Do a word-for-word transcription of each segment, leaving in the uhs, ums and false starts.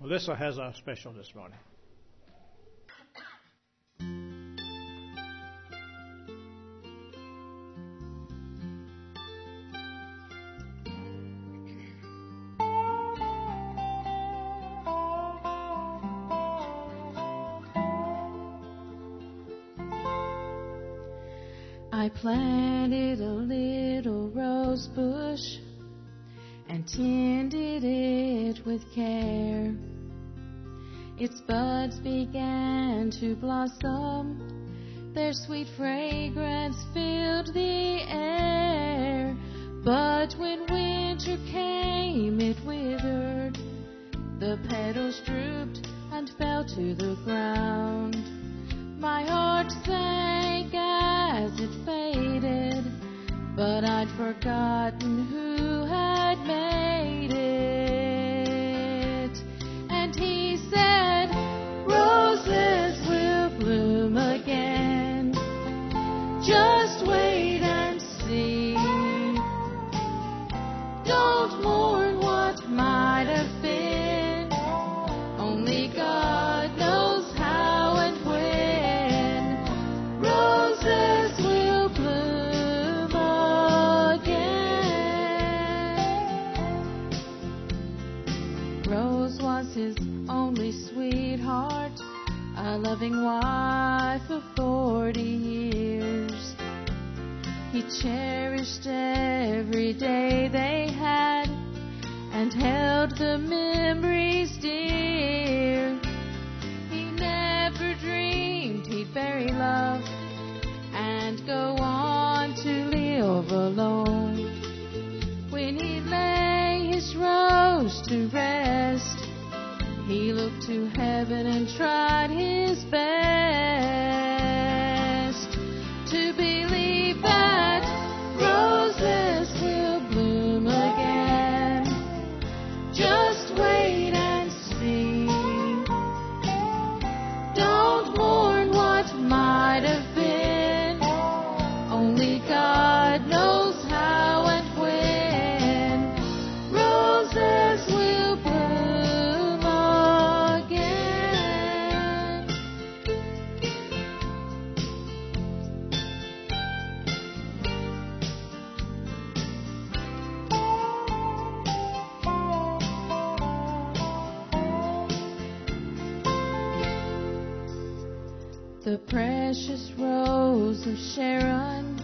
Melissa has a special this morning. I planted a little rose bush and tended it with care. Its buds began to blossom, their sweet fragrance filled the air. But when winter came, it withered, the petals drooped and fell to the ground. My heart sank as it faded, but I'd forgotten who had made it. And he said, "Roses will bloom again. Just wait and see. Don't mourn what might have been. Only God knows." His only sweetheart, a loving wife of forty years. He cherished every day they had and held the memories dear. He never dreamed he'd bury love and go on to live alone. When he lay his rose to rest, he looked to heaven and tried his best to believe that roses will bloom again. Just wait and see. Don't mourn what might have been. Only God knows how and when roses will bloom again. The precious rose of Sharon,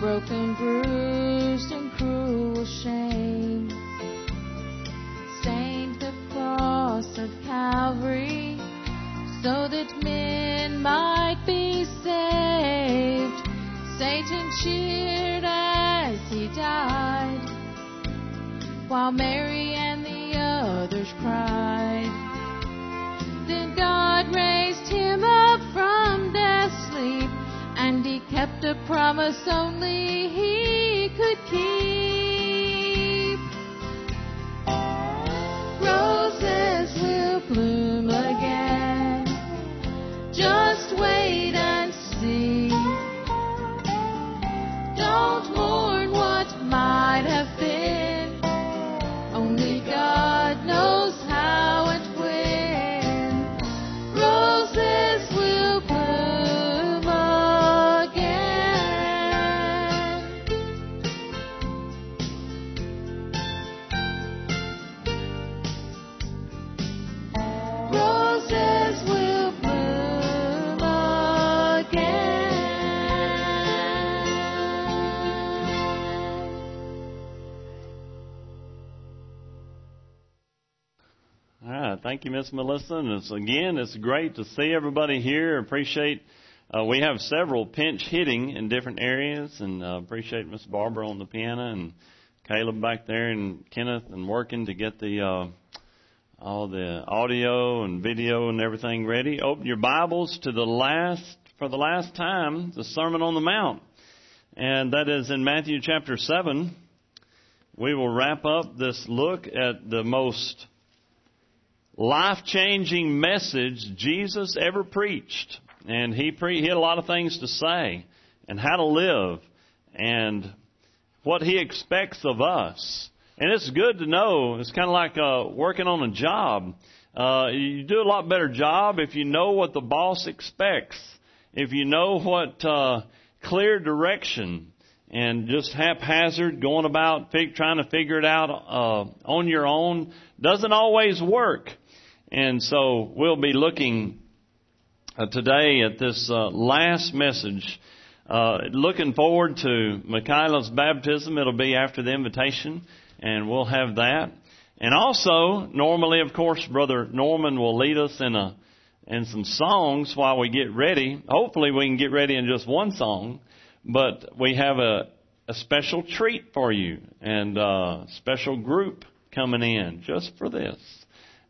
broken, bruised, and cruel shame, stained the cross of Calvary, so that men might be saved. Satan cheered as he died, while Mary and the others cried. Then God raised him up from death sleep, and he kept a promise only he could keep. Roses will bloom again. Just wait and see. Don't mourn what might have been. Only God knows how and when roses will bloom again. Roses will bloom again. All right, thank you, Miss Melissa. And it's, again, it's great to see everybody here. Appreciate uh, we have several pinch hitting in different areas, and uh, appreciate Miss Barbara on the piano and Caleb back there and Kenneth and working to get the. Uh, all the audio and video and everything ready. Open your Bibles to the last, for the last time, the Sermon on the Mount. And that is in Matthew chapter seven. We will wrap up this look at the most life-changing message Jesus ever preached. And he, pre- he had a lot of things to say and how to live and what he expects of us. And it's good to know. It's kind of like uh, working on a job. Uh, you do a lot better job if you know what the boss expects, if you know what uh, clear direction, and just haphazard going about fig- trying to figure it out uh, on your own doesn't always work. And so we'll be looking uh, today at this uh, last message, uh, looking forward to Michaela's baptism. It'll be after the invitation, and we'll have that. And also, normally, of course, Brother Norman will lead us in a in some songs while we get ready. Hopefully, we can get ready in just one song. But we have a, a special treat for you and a special group coming in just for this.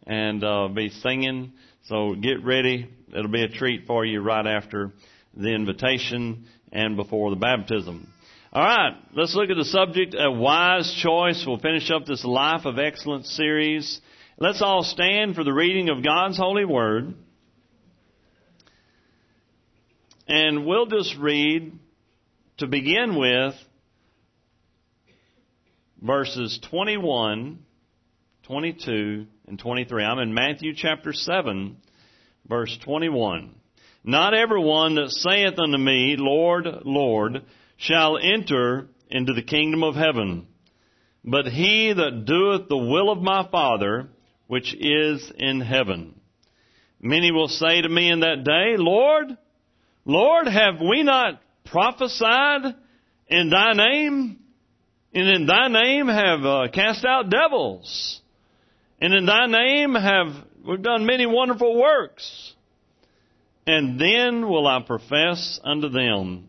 And uh, be singing. So get ready. It'll be a treat for you right after the invitation and before the baptism. All right, let's look at the subject, a wise choice. We'll finish up this Life of Excellence series. Let's all stand for the reading of God's holy word. And we'll just read, to begin with, verses twenty-one, twenty-two, and twenty-three. I'm in Matthew chapter seven, verse twenty-one. Not everyone that saith unto me, Lord, Lord, shall enter into the kingdom of heaven, but he that doeth the will of my Father, which is in heaven. Many will say to me in that day, Lord, Lord, have we not prophesied in thy name? And in thy name have uh, cast out devils. And in thy name have we've done many wonderful works. And then will I profess unto them,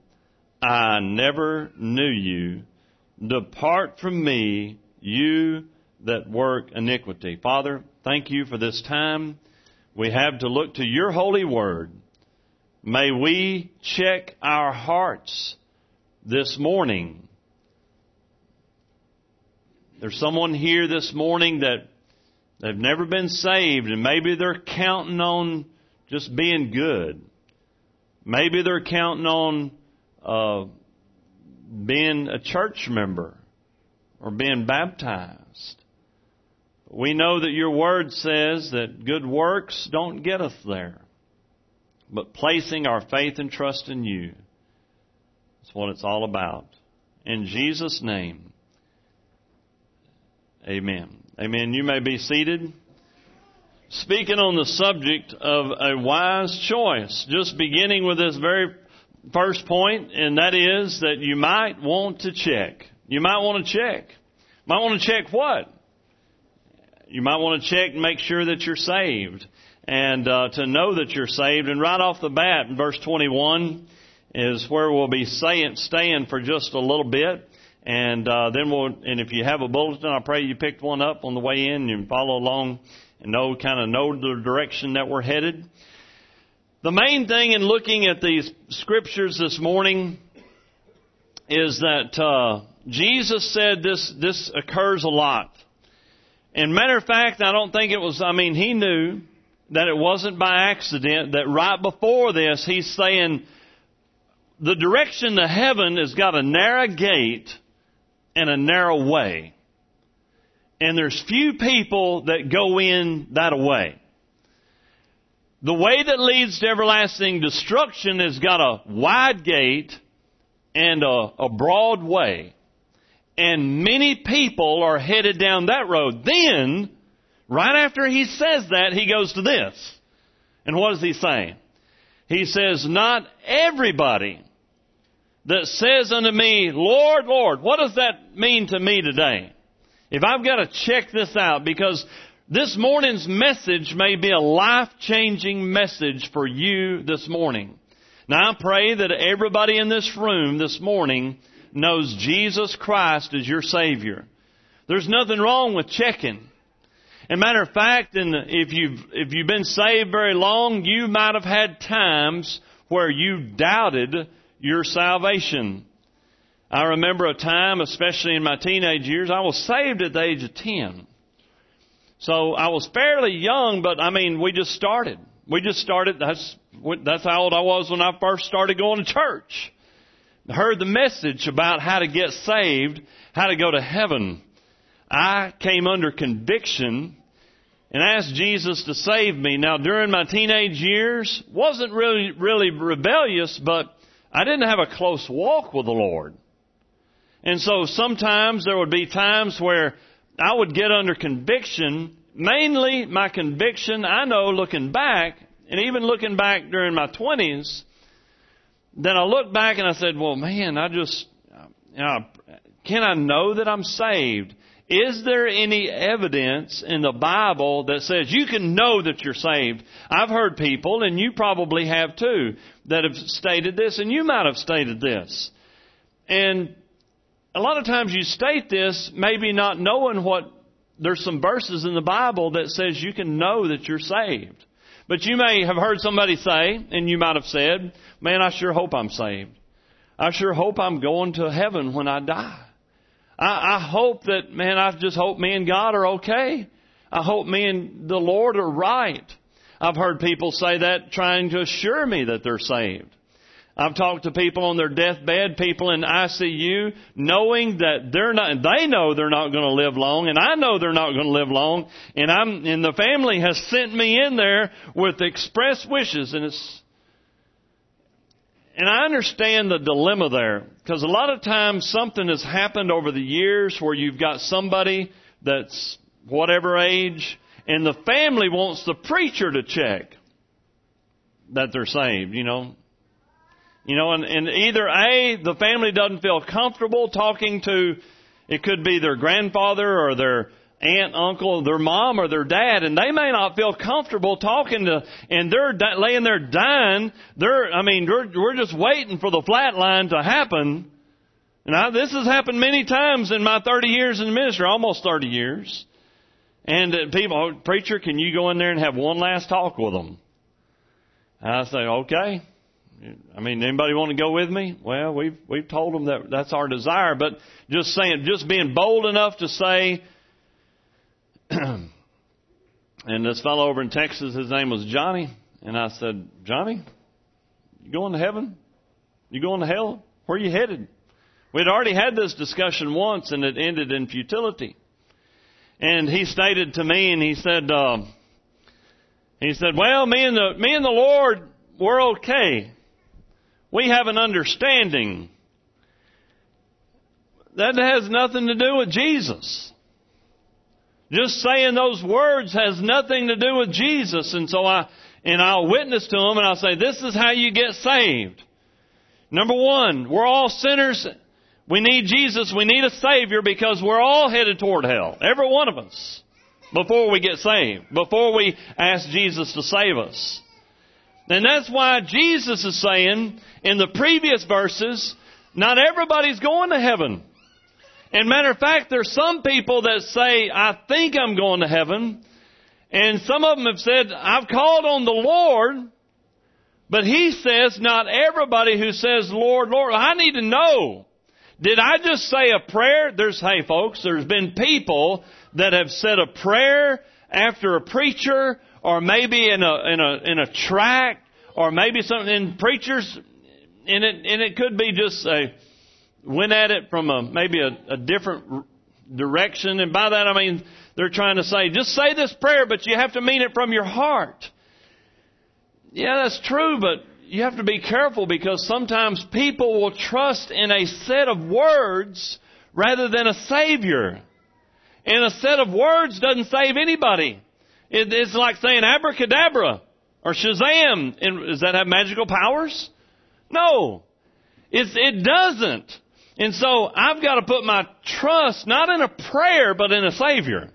I never knew you. Depart from me, you that work iniquity. Father, thank you for this time we have to look to your holy word. May we check our hearts this morning. There's someone here this morning that they've never been saved, and maybe they're counting on just being good. Maybe they're counting on Uh, being a church member or being baptized. We know that your word says that good works don't get us there, but placing our faith and trust in you is what it's all about. In Jesus' name, amen. Amen. You may be seated. Speaking on the subject of a wise choice, just beginning with this very first point, and that is that you might want to check. You might want to check. Might want to check what? You might want to check and make sure that you're saved and uh, to know that you're saved. And right off the bat, in verse twenty-one is where we'll be saying, staying for just a little bit. And uh, then we'll, and if you have a bulletin, I pray you picked one up on the way in. You can follow along and know, kind of know the direction that we're headed. The main thing in looking at these scriptures this morning is that uh, Jesus said this, this occurs a lot. And matter of fact, I don't think it was, I mean, he knew that it wasn't by accident that right before this he's saying the direction to heaven has got a narrow gate and a narrow way. And there's few people that go in that way. The way that leads to everlasting destruction has got a wide gate and a, a broad way. And many people are headed down that road. Then, right after he says that, he goes to this. And what is he saying? He says, not everybody that says unto me, Lord, Lord. What does that mean to me today? If I've got to check this out, because this morning's message may be a life-changing message for you this morning. Now, I pray that everybody in this room this morning knows Jesus Christ as your Savior. There's nothing wrong with checking. As a matter of fact, and if you've, if you've been saved very long, you might have had times where you doubted your salvation. I remember a time, especially in my teenage years, I was saved at the age of ten. So I was fairly young, but I mean, we just started. We just started. That's that's how old I was when I first started going to church. I heard the message about how to get saved, how to go to heaven. I came under conviction, and asked Jesus to save me. Now, during my teenage years, wasn't really, really rebellious, but I didn't have a close walk with the Lord. And so sometimes there would be times where I would get under conviction, mainly my conviction, I know, looking back, and even looking back during my twenties, then I looked back and I said, well, man, I just, you know, can I know that I'm saved? Is there any evidence in the Bible that says you can know that you're saved? I've heard people, and you probably have too, that have stated this, and you might have stated this. And a lot of times you state this maybe not knowing what, there's some verses in the Bible that says you can know that you're saved. But you may have heard somebody say, and you might have said, man, I sure hope I'm saved. I sure hope I'm going to heaven when I die. I, I hope that, man, I just hope me and God are okay. I hope me and the Lord are right. I've heard people say that trying to assure me that they're saved. I've talked to people on their deathbed, people in I C U, knowing that they're not, they know they're not going to live long, and I know they're not going to live long, and I'm, and the family has sent me in there with express wishes, and it's, and I understand the dilemma there, because a lot of times something has happened over the years where you've got somebody that's whatever age, and the family wants the preacher to check that they're saved, you know. You know, and, and either A, the family doesn't feel comfortable talking to, it could be their grandfather or their aunt, uncle, their mom or their dad, and they may not feel comfortable talking to, and they're di- laying there dying. They're, I mean, we're, we're just waiting for the flat line to happen. And I, this has happened many times in my thirty years in the ministry, almost thirty years. And uh, people, oh, preacher, can you go in there and have one last talk with them? And I say, okay. I mean, anybody want to go with me? Well, we've we've told them that that's our desire, but just saying, just being bold enough to say. And this fellow over in Texas, his name was Johnny, and I said, Johnny, you going to heaven? You going to hell? Where are you headed? We'd already had this discussion once, and it ended in futility. And he stated to me, and he said, uh, he said, well, me and the me and the Lord, we're okay. We have an understanding. That has nothing to do with Jesus. Just saying those words has nothing to do with Jesus. And so I, and I'll witness to them and I'll say, this is how you get saved. Number one, we're all sinners. We need Jesus. We need a Savior because we're all headed toward hell. Every one of us. Before we get saved. Before we ask Jesus to save us. And that's why Jesus is saying in the previous verses, not everybody's going to heaven. And matter of fact, there's some people that say, I think I'm going to heaven. And some of them have said, I've called on the Lord. But he says, not everybody who says, Lord, Lord, I need to know. Did I just say a prayer? There's, hey folks, there's been people that have said a prayer after a preacher, or maybe in a in a in a tract, or maybe something in preachers, and it and it could be just a went at it from a maybe a, a different direction. And by that I mean they're trying to say just say this prayer, but you have to mean it from your heart. Yeah, that's true, but you have to be careful because sometimes people will trust in a set of words rather than a Savior, and a set of words doesn't save anybody. It's like saying abracadabra or Shazam. And does that have magical powers? No, it's, it doesn't. And so I've got to put my trust not in a prayer, but in a Savior.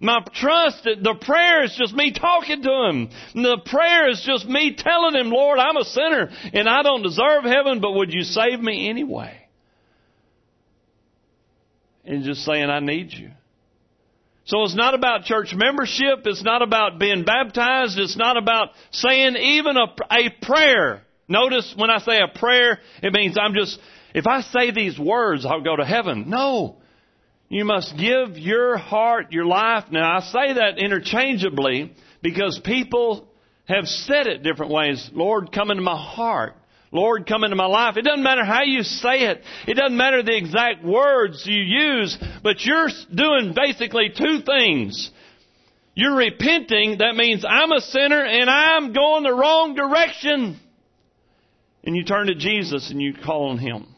My trust, the prayer is just me talking to Him. The prayer is just me telling Him, Lord, I'm a sinner and I don't deserve heaven, but would you save me anyway? And just saying, I need you. So it's not about church membership. It's not about being baptized. It's not about saying even a, a prayer. Notice when I say a prayer, it means I'm just, if I say these words, I'll go to heaven. No. You must give your heart, your life. Now, I say that interchangeably because people have said it different ways. Lord, come into my heart. Lord, come into my life. It doesn't matter how you say it. It doesn't matter the exact words you use, but you're doing basically two things. You're repenting. That means I'm a sinner and I'm going the wrong direction. And you turn to Jesus and you call on Him.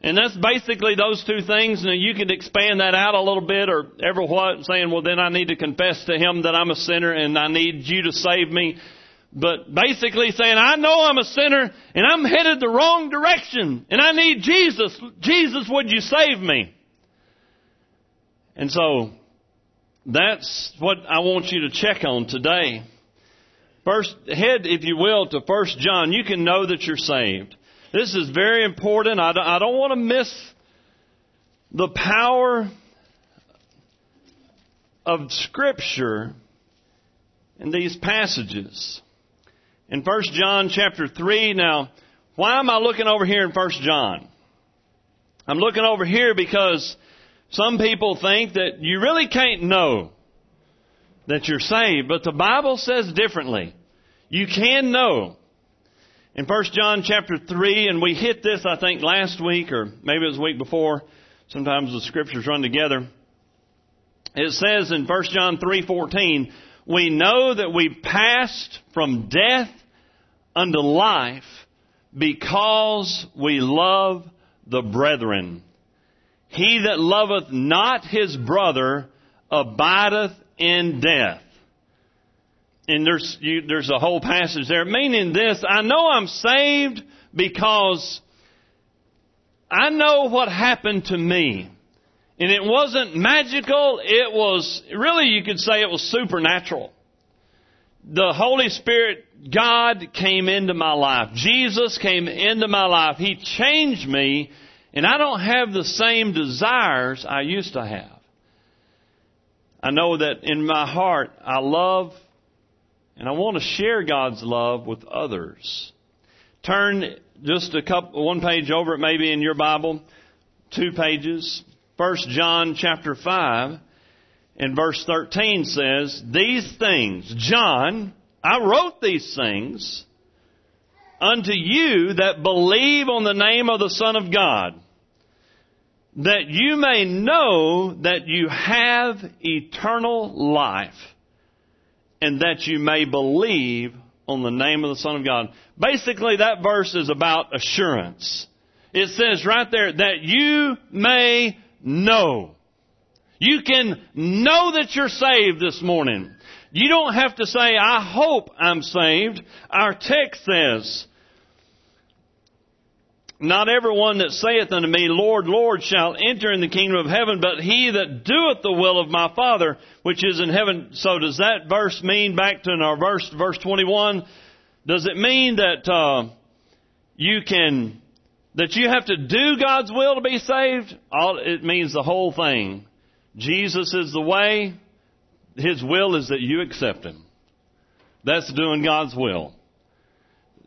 And that's basically those two things. Now, you can expand that out a little bit or ever what, saying, well, then I need to confess to Him that I'm a sinner and I need you to save me. But basically saying, I know I'm a sinner and I'm headed the wrong direction and I need Jesus. Jesus, would you save me? And so that's what I want you to check on today. First, head, if you will, to First John. You can know that you're saved. This is very important. I don't, I don't want to miss the power of Scripture in these passages. In First John chapter three, now, why am I looking over here in First John? I'm looking over here because some people think that you really can't know that you're saved, but the Bible says differently. You can know. In First John chapter three, and we hit this, I think, last week, or maybe it was the week before. Sometimes the Scriptures run together. It says in First John three fourteen, we know that we passed from death unto life because we love the brethren. He that loveth not his brother abideth in death. And there's you, there's a whole passage there. Meaning this, I know I'm saved because I know what happened to me. And it wasn't magical. It was, really you could say it was supernatural. The Holy Spirit, God, came into my life. Jesus came into my life. He changed me. And I don't have the same desires I used to have. I know that in my heart I love and I want to share God's love with others. Turn just a couple, one page over, it may be in your Bible, two pages. First John chapter five and verse thirteen says, these things, John, I wrote these things unto you that believe on the name of the Son of God, that you may know that you have eternal life, and that you may believe on the name of the Son of God. Basically, that verse is about assurance. It says right there, that you may know. You can know that you're saved this morning. You don't have to say, I hope I'm saved. Our text says, not everyone that saith unto me, Lord, Lord, shall enter in the kingdom of heaven, but he that doeth the will of my Father, which is in heaven. So does that verse mean, back to our verse, verse twenty-one, does it mean that uh, you can, that you have to do God's will to be saved? All, it means the whole thing. Jesus is the way. His will is that you accept Him. That's doing God's will.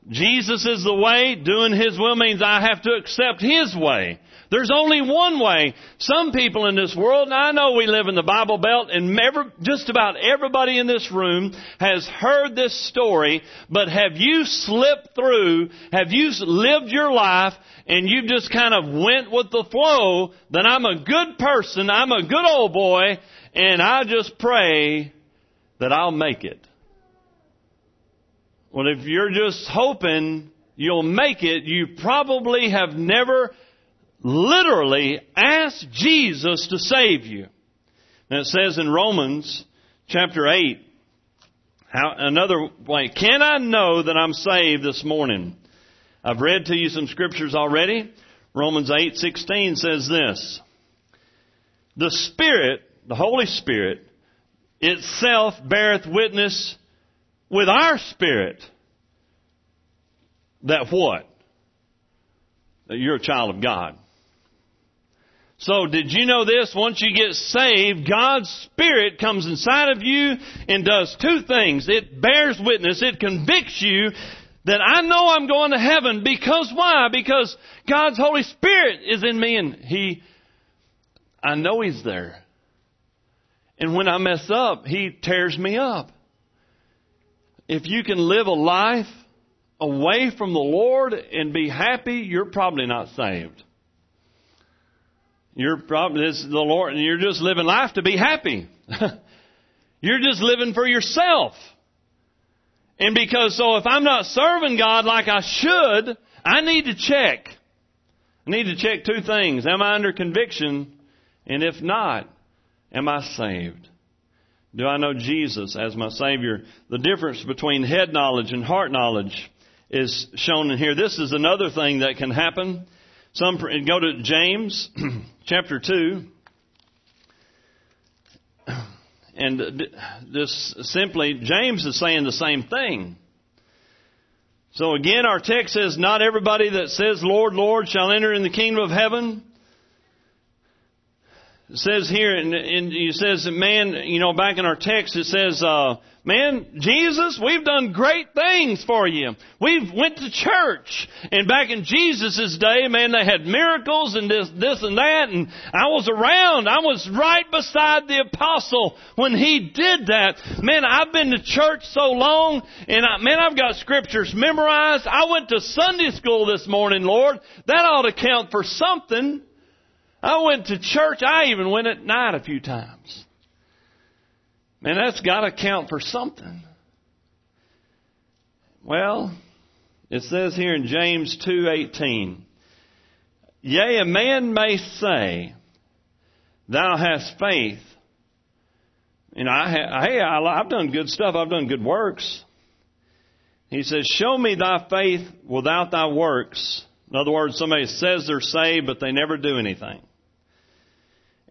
Jesus is the way. Doing His will means I have to accept His way. There's only one way. Some people in this world, and I know we live in the Bible Belt, and every, just about everybody in this room has heard this story, but have you slipped through, have you lived your life, and you've just kind of went with the flow, that I'm a good person, I'm a good old boy, and I just pray that I'll make it. Well, if you're just hoping you'll make it, you probably have never literally asked Jesus to save you. And it says in Romans chapter eight, how, another way, can I know that I'm saved this morning? I've read to you some scriptures already. Romans eight sixteen says this, the Spirit, the Holy Spirit itself beareth witness with our spirit, that what? That you're a child of God. So did you know this? Once you get saved, God's Spirit comes inside of you and does two things. It bears witness. It convicts you that I know I'm going to heaven. Because why? Because God's Holy Spirit is in me and He, I know He's there. And when I mess up, He tears me up. If you can live a life away from the Lord and be happy, you're probably not saved. You're probably, it's the Lord, and you're just living life to be happy. You're just living for yourself. And because, so if I'm not serving God like I should, I need to check. I need to check two things. Am I under conviction? And if not, am I saved? Do I know Jesus as my Savior? The difference between head knowledge and heart knowledge is shown in here. This is another thing that can happen. Some go to James chapter two. And this simply, James is saying the same thing. So again, our text says, not everybody that says, Lord, Lord, shall enter in the kingdom of heaven. It says here, and, and it says, man, you know, back in our text, it says, uh, man, Jesus, we've done great things for you. We've went to church. And back in Jesus' day, man, they had miracles and this, this and that. And I was around. I was right beside the apostle when he did that. Man, I've been to church so long. And, I, man, I've got scriptures memorized. I went to Sunday school this morning, Lord. That ought to count for something. I went to church. I even went at night a few times. Man, that's got to count for something. Well, it says here in James two eighteen, yea, a man may say, thou hast faith. And I, ha- hey, I, I've done good stuff. I've done good works. He says, show me thy faith without thy works. In other words, somebody says they're saved, but they never do anything.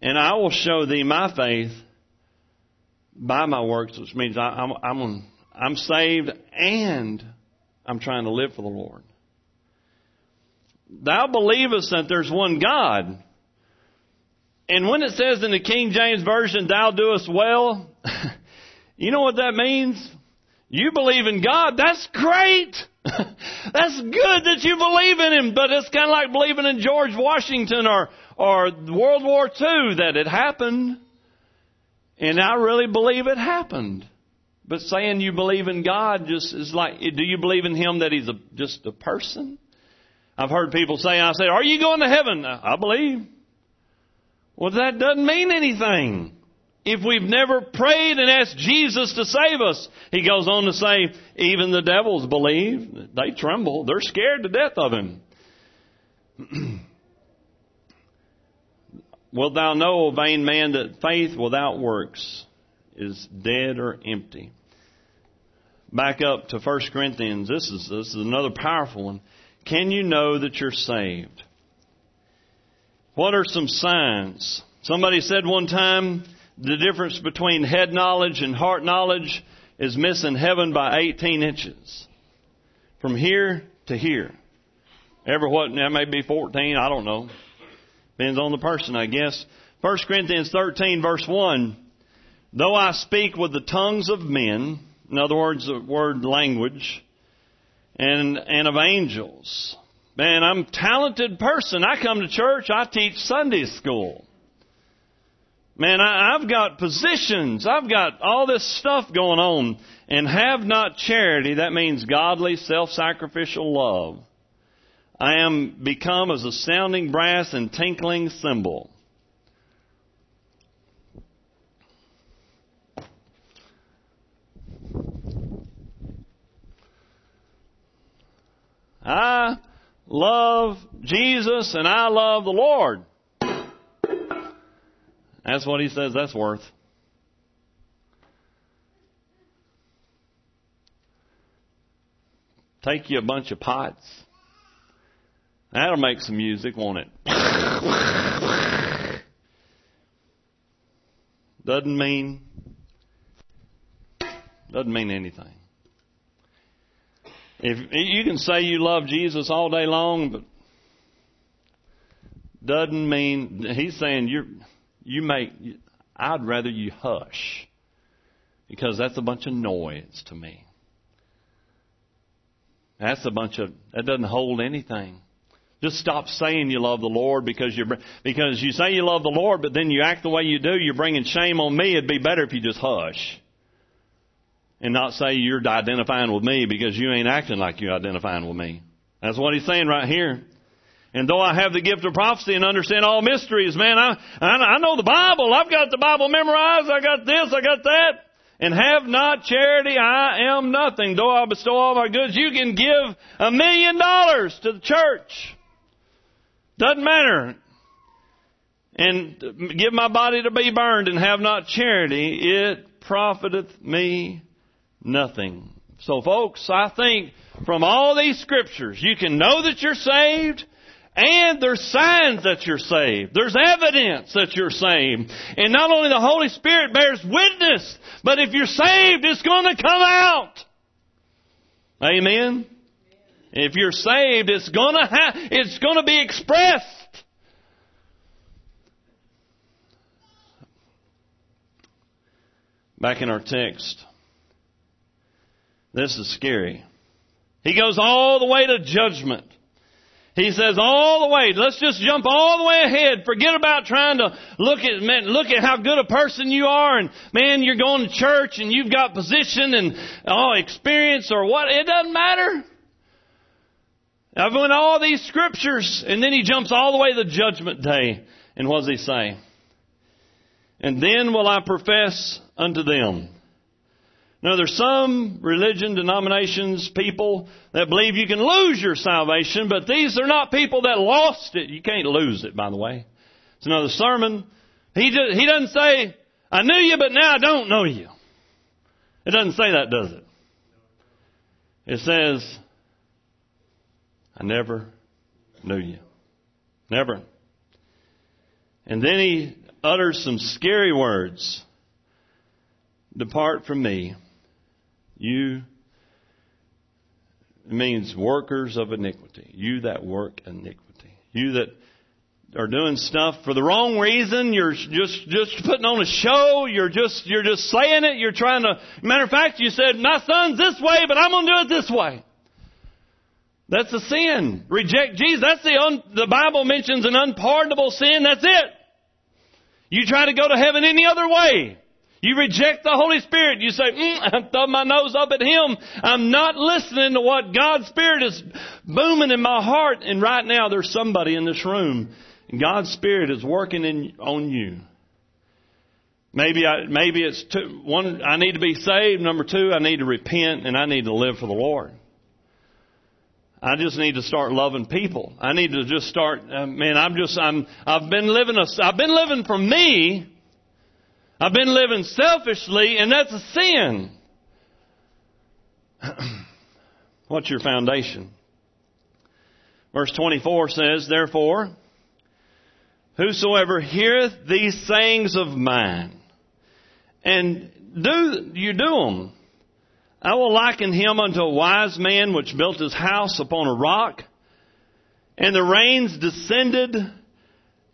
And I will show thee my faith by my works, which means I, I'm, I'm, I'm saved and I'm trying to live for the Lord. Thou believest that there's one God. And when it says in the King James Version, thou doest well, you know what that means? You believe in God. That's great. That's good that you believe in Him. But it's kind of like believing in George Washington or, or World War Two, that it happened. And I really believe it happened. But saying you believe in God just is like, do you believe in Him that He's a, just a person? I've heard people say, I say, are you going to heaven? I believe. Well, that doesn't mean anything. If we've never prayed and asked Jesus to save us, he goes on to say, even the devils believe. They tremble. They're scared to death of him. Wilt thou know, O vain man, that faith without works is dead or empty? Back up to First Corinthians. This is, this is another powerful one. Can you know that you're saved? What are some signs? Somebody said one time, the difference between head knowledge and heart knowledge is missing heaven by eighteen inches. From here to here. Ever what? That may be fourteen. I don't know. Depends on the person, I guess. First Corinthians thirteen, verse one. Though I speak with the tongues of men, in other words, the word language, and, and of angels. Man, I'm a talented person. I come to church. I teach Sunday school. Man, I, I've got positions. I've got all this stuff going on. And have not charity. That means godly, self-sacrificial love. I am become as a sounding brass and tinkling cymbal. I love Jesus and I love the Lord. That's what he says that's worth. Take you a bunch of pots. That'll make some music, won't it? Doesn't mean, doesn't mean anything. If you can say you love Jesus all day long, but doesn't mean, he's saying you're... You make, I'd rather you hush, because that's a bunch of noise to me. That's a bunch of, that doesn't hold anything. Just stop saying you love the Lord, because you're, because you say you love the Lord, but then you act the way you do. You're bringing shame on me. It'd be better if you just hush and not say you're identifying with me, because you ain't acting like you're identifying with me. That's what he's saying right here. And though I have the gift of prophecy and understand all mysteries, man, I, I I know the Bible. I've got the Bible memorized. I got this. I got that. and have not charity, I am nothing. Though I bestow all my goods, you can give a million dollars to the church. Doesn't matter. And give my body to be burned and have not charity, it profiteth me nothing. So folks, I think from all these scriptures, you can know that you're saved, and there's signs that you're saved. There's evidence that you're saved. And not only the Holy Spirit bears witness, but if you're saved, it's going to come out. Amen? If you're saved, it's going to ha- it's going to be expressed. Back in our text, this is scary. He goes all the way to judgment. He says all the way. Let's just jump all the way ahead. Forget about trying to look at man, look at how good a person you are, and man, you're going to church and you've got position and oh experience or what. It doesn't matter. I've went all these scriptures, and then he jumps all the way to judgment day. And what does he say? And then will I profess unto them. Now there's some religion, denominations, people that believe you can lose your salvation, but these are not people that lost it. You can't lose it, by the way. It's another sermon. He just, he doesn't say, I knew you, but now I don't know you. It doesn't say that, does it? It says, I never knew you. Never. And then he utters some scary words. Depart from me, you, it means workers of iniquity. You that work iniquity. You that are doing stuff for the wrong reason. You're just, just putting on a show. You're just, you're just saying it. You're trying to, matter of fact, you said, my son's this way, but I'm going to do it this way. That's a sin. Reject Jesus. That's the, un, the Bible mentions an unpardonable sin. That's it. You try to go to heaven any other way. You reject the Holy Spirit. You say, mm, I thumb my nose up at Him. I'm not listening to what God's Spirit is booming in my heart. And right now there's somebody in this room. And God's Spirit is working in, on you. Maybe I, maybe it's two, one, I need to be saved. Number two, I need to repent and I need to live for the Lord. I just need to start loving people. I need to just start, uh, man, I'm just, I'm, I've been living, a, I've been living for me. I've been living selfishly, and that's a sin. What's your foundation? Verse twenty-four says, therefore, whosoever heareth these sayings of mine, and do you do them, I will liken him unto a wise man which built his house upon a rock, and the rains descended,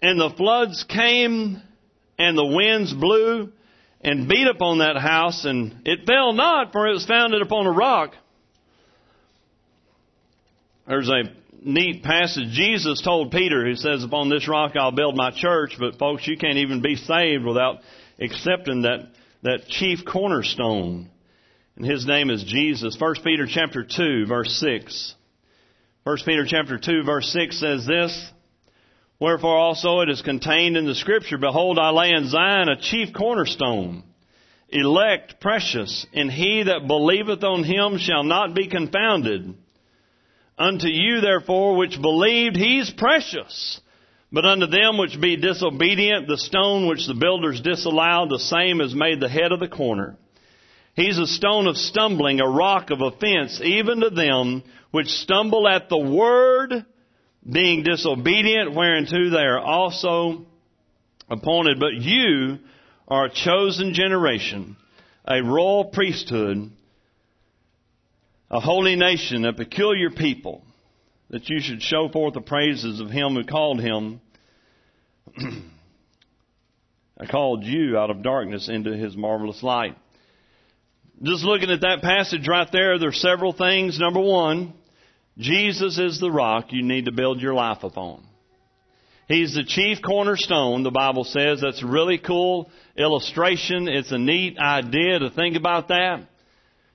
and the floods came, and the winds blew and beat upon that house, and it fell not, for it was founded upon a rock. There's a neat passage Jesus told Peter, who says, upon this rock I'll build my church. But folks, you can't even be saved without accepting that, that chief cornerstone. And His name is Jesus. First Peter chapter two, verse six. First Peter chapter two, verse six says this, wherefore also it is contained in the Scripture, behold, I lay in Zion a chief cornerstone, elect, precious, and he that believeth on Him shall not be confounded. Unto you, therefore, which believed, He's precious. But unto them which be disobedient, the stone which the builders disallowed, the same is made the head of the corner. He's a stone of stumbling, a rock of offense, even to them which stumble at the word, being disobedient, whereunto they are also appointed. But you are a chosen generation, a royal priesthood, a holy nation, a peculiar people, that you should show forth the praises of Him who called him. I called you out of darkness into His marvelous light. Just looking at that passage right there, there are several things. Number one, Jesus is the rock you need to build your life upon. He's the chief cornerstone, the Bible says. That's a really cool illustration. It's a neat idea to think about that.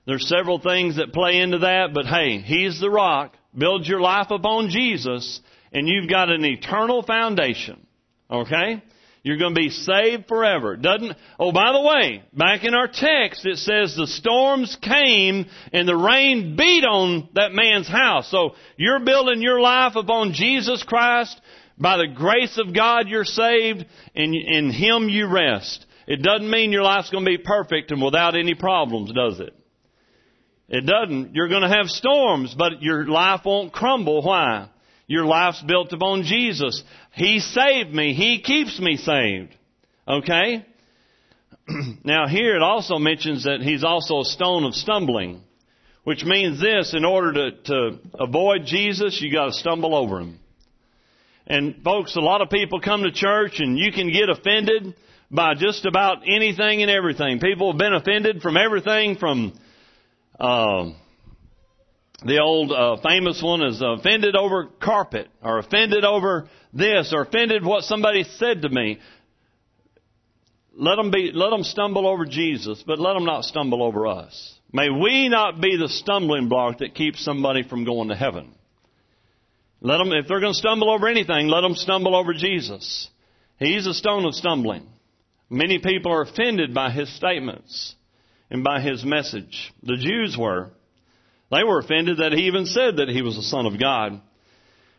There's several things that play into that, but hey, He's the rock. Build your life upon Jesus, and you've got an eternal foundation. Okay? You're going to be saved forever. Doesn't, oh, by the way, back in our text, it says the storms came and the rain beat on that man's house. So you're building your life upon Jesus Christ. By the grace of God, you're saved, and in Him you rest. It doesn't mean your life's going to be perfect and without any problems, does it? It doesn't. You're going to have storms, but your life won't crumble. Why? Your life's built upon Jesus. He saved me. He keeps me saved. Okay? Now here it also mentions that He's also a stone of stumbling, which means this, in order to, to avoid Jesus, you got to stumble over Him. And folks, a lot of people come to church and you can get offended by just about anything and everything. People have been offended from everything from uh, the old uh, famous one is offended over carpet or offended over this or offended what somebody said to me. Let them be, let them stumble over Jesus, but let them not stumble over us. May we not be the stumbling block that keeps somebody from going to heaven. Let them, if they're going to stumble over anything, let them stumble over Jesus. He's a stone of stumbling. Many people are offended by His statements and by His message. The Jews were. They were offended that He even said that He was the Son of God.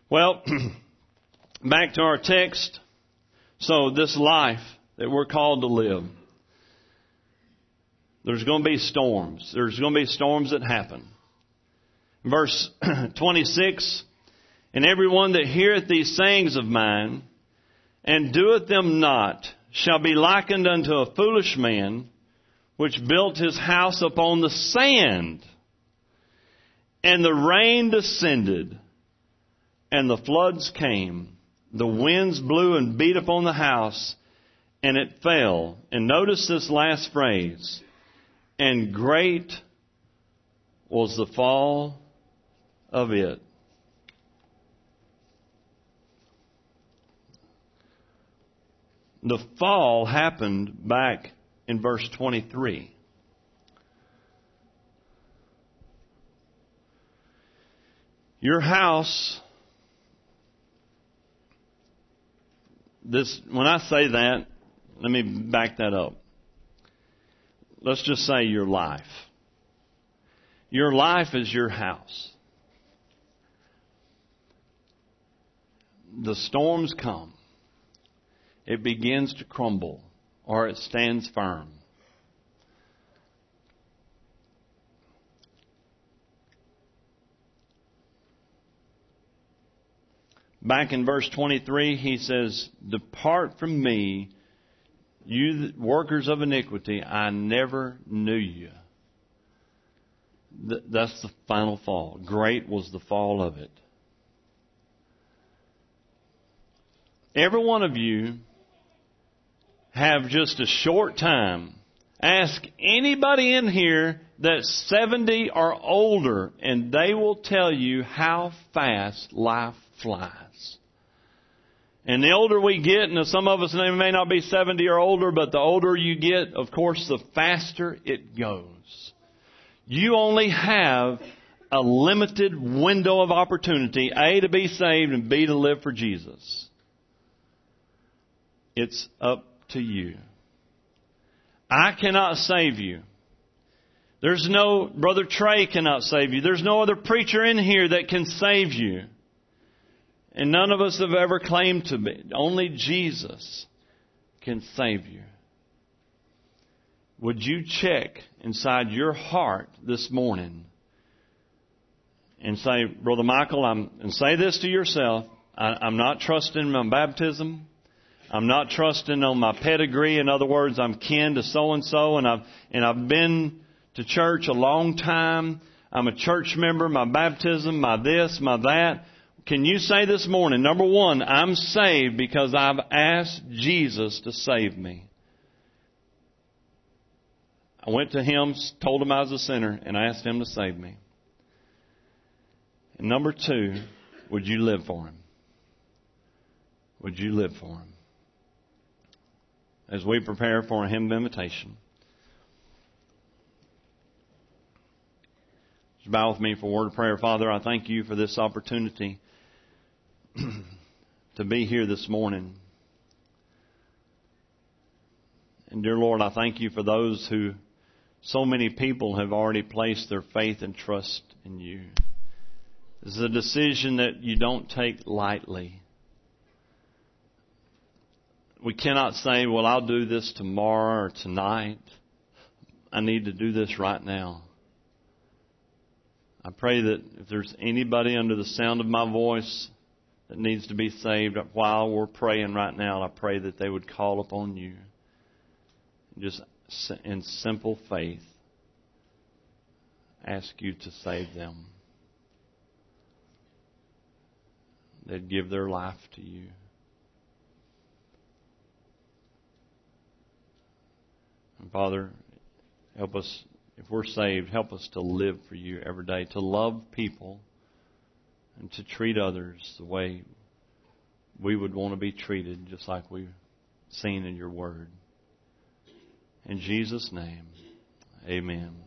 Well, back to our text. So this life that we're called to live, there's going to be storms. There's going to be storms that happen. Verse twenty-six, and everyone that heareth these sayings of mine, and doeth them not, shall be likened unto a foolish man, which built his house upon the sand. And the rain descended, and the floods came. The winds blew and beat upon the house, and it fell. And notice this last phrase, and great was the fall of it. The fall happened back in verse twenty-three. Your house, this, when I say that, let me back that up. Let's just say your life. Your life is your house. The storms come. It begins to crumble, or it stands firm. Back in verse twenty-three, he says, depart from me, you workers of iniquity, I never knew you. Th- that's the final fall. Great was the fall of it. Every one of you have just a short time. Ask anybody in here that's seventy or older, and they will tell you how fast life flies. And the older we get, and some of us may not be seventy or older, but the older you get, of course, the faster it goes. You only have a limited window of opportunity, A, to be saved, and B, to live for Jesus. It's up to you. I cannot save you. There's no, Brother Trey cannot save you. There's no other preacher in here that can save you. And none of us have ever claimed to be. Only Jesus can save you. Would you check inside your heart this morning and say, Brother Michael, I'm, and say this to yourself, I, I'm not trusting my baptism. I'm not trusting on my pedigree. In other words, I'm kin to so-and-so, and I've, and I've been to church a long time. I'm a church member, my baptism, my this, my that. Can you say this morning, number one, I'm saved because I've asked Jesus to save me. I went to Him, told Him I was a sinner, and I asked Him to save me. And number two, would you live for Him? Would you live for Him? As we prepare for a hymn of invitation, just bow with me for a word of prayer. Father, I thank You for this opportunity to be here this morning. And dear Lord, I thank you for those who, so many people have already placed their faith and trust in you. This is a decision that you don't take lightly. We cannot say, well, I'll do this tomorrow or tonight. I need to do this right now. I pray that if there's anybody under the sound of my voice that needs to be saved while we're praying right now, I pray that they would call upon you. Just in simple faith, ask you to save them. They'd give their life to you. And Father, help us, if we're saved, help us to live for you every day, to love people and to treat others the way we would want to be treated, just like we've seen in your word. In Jesus' name, amen.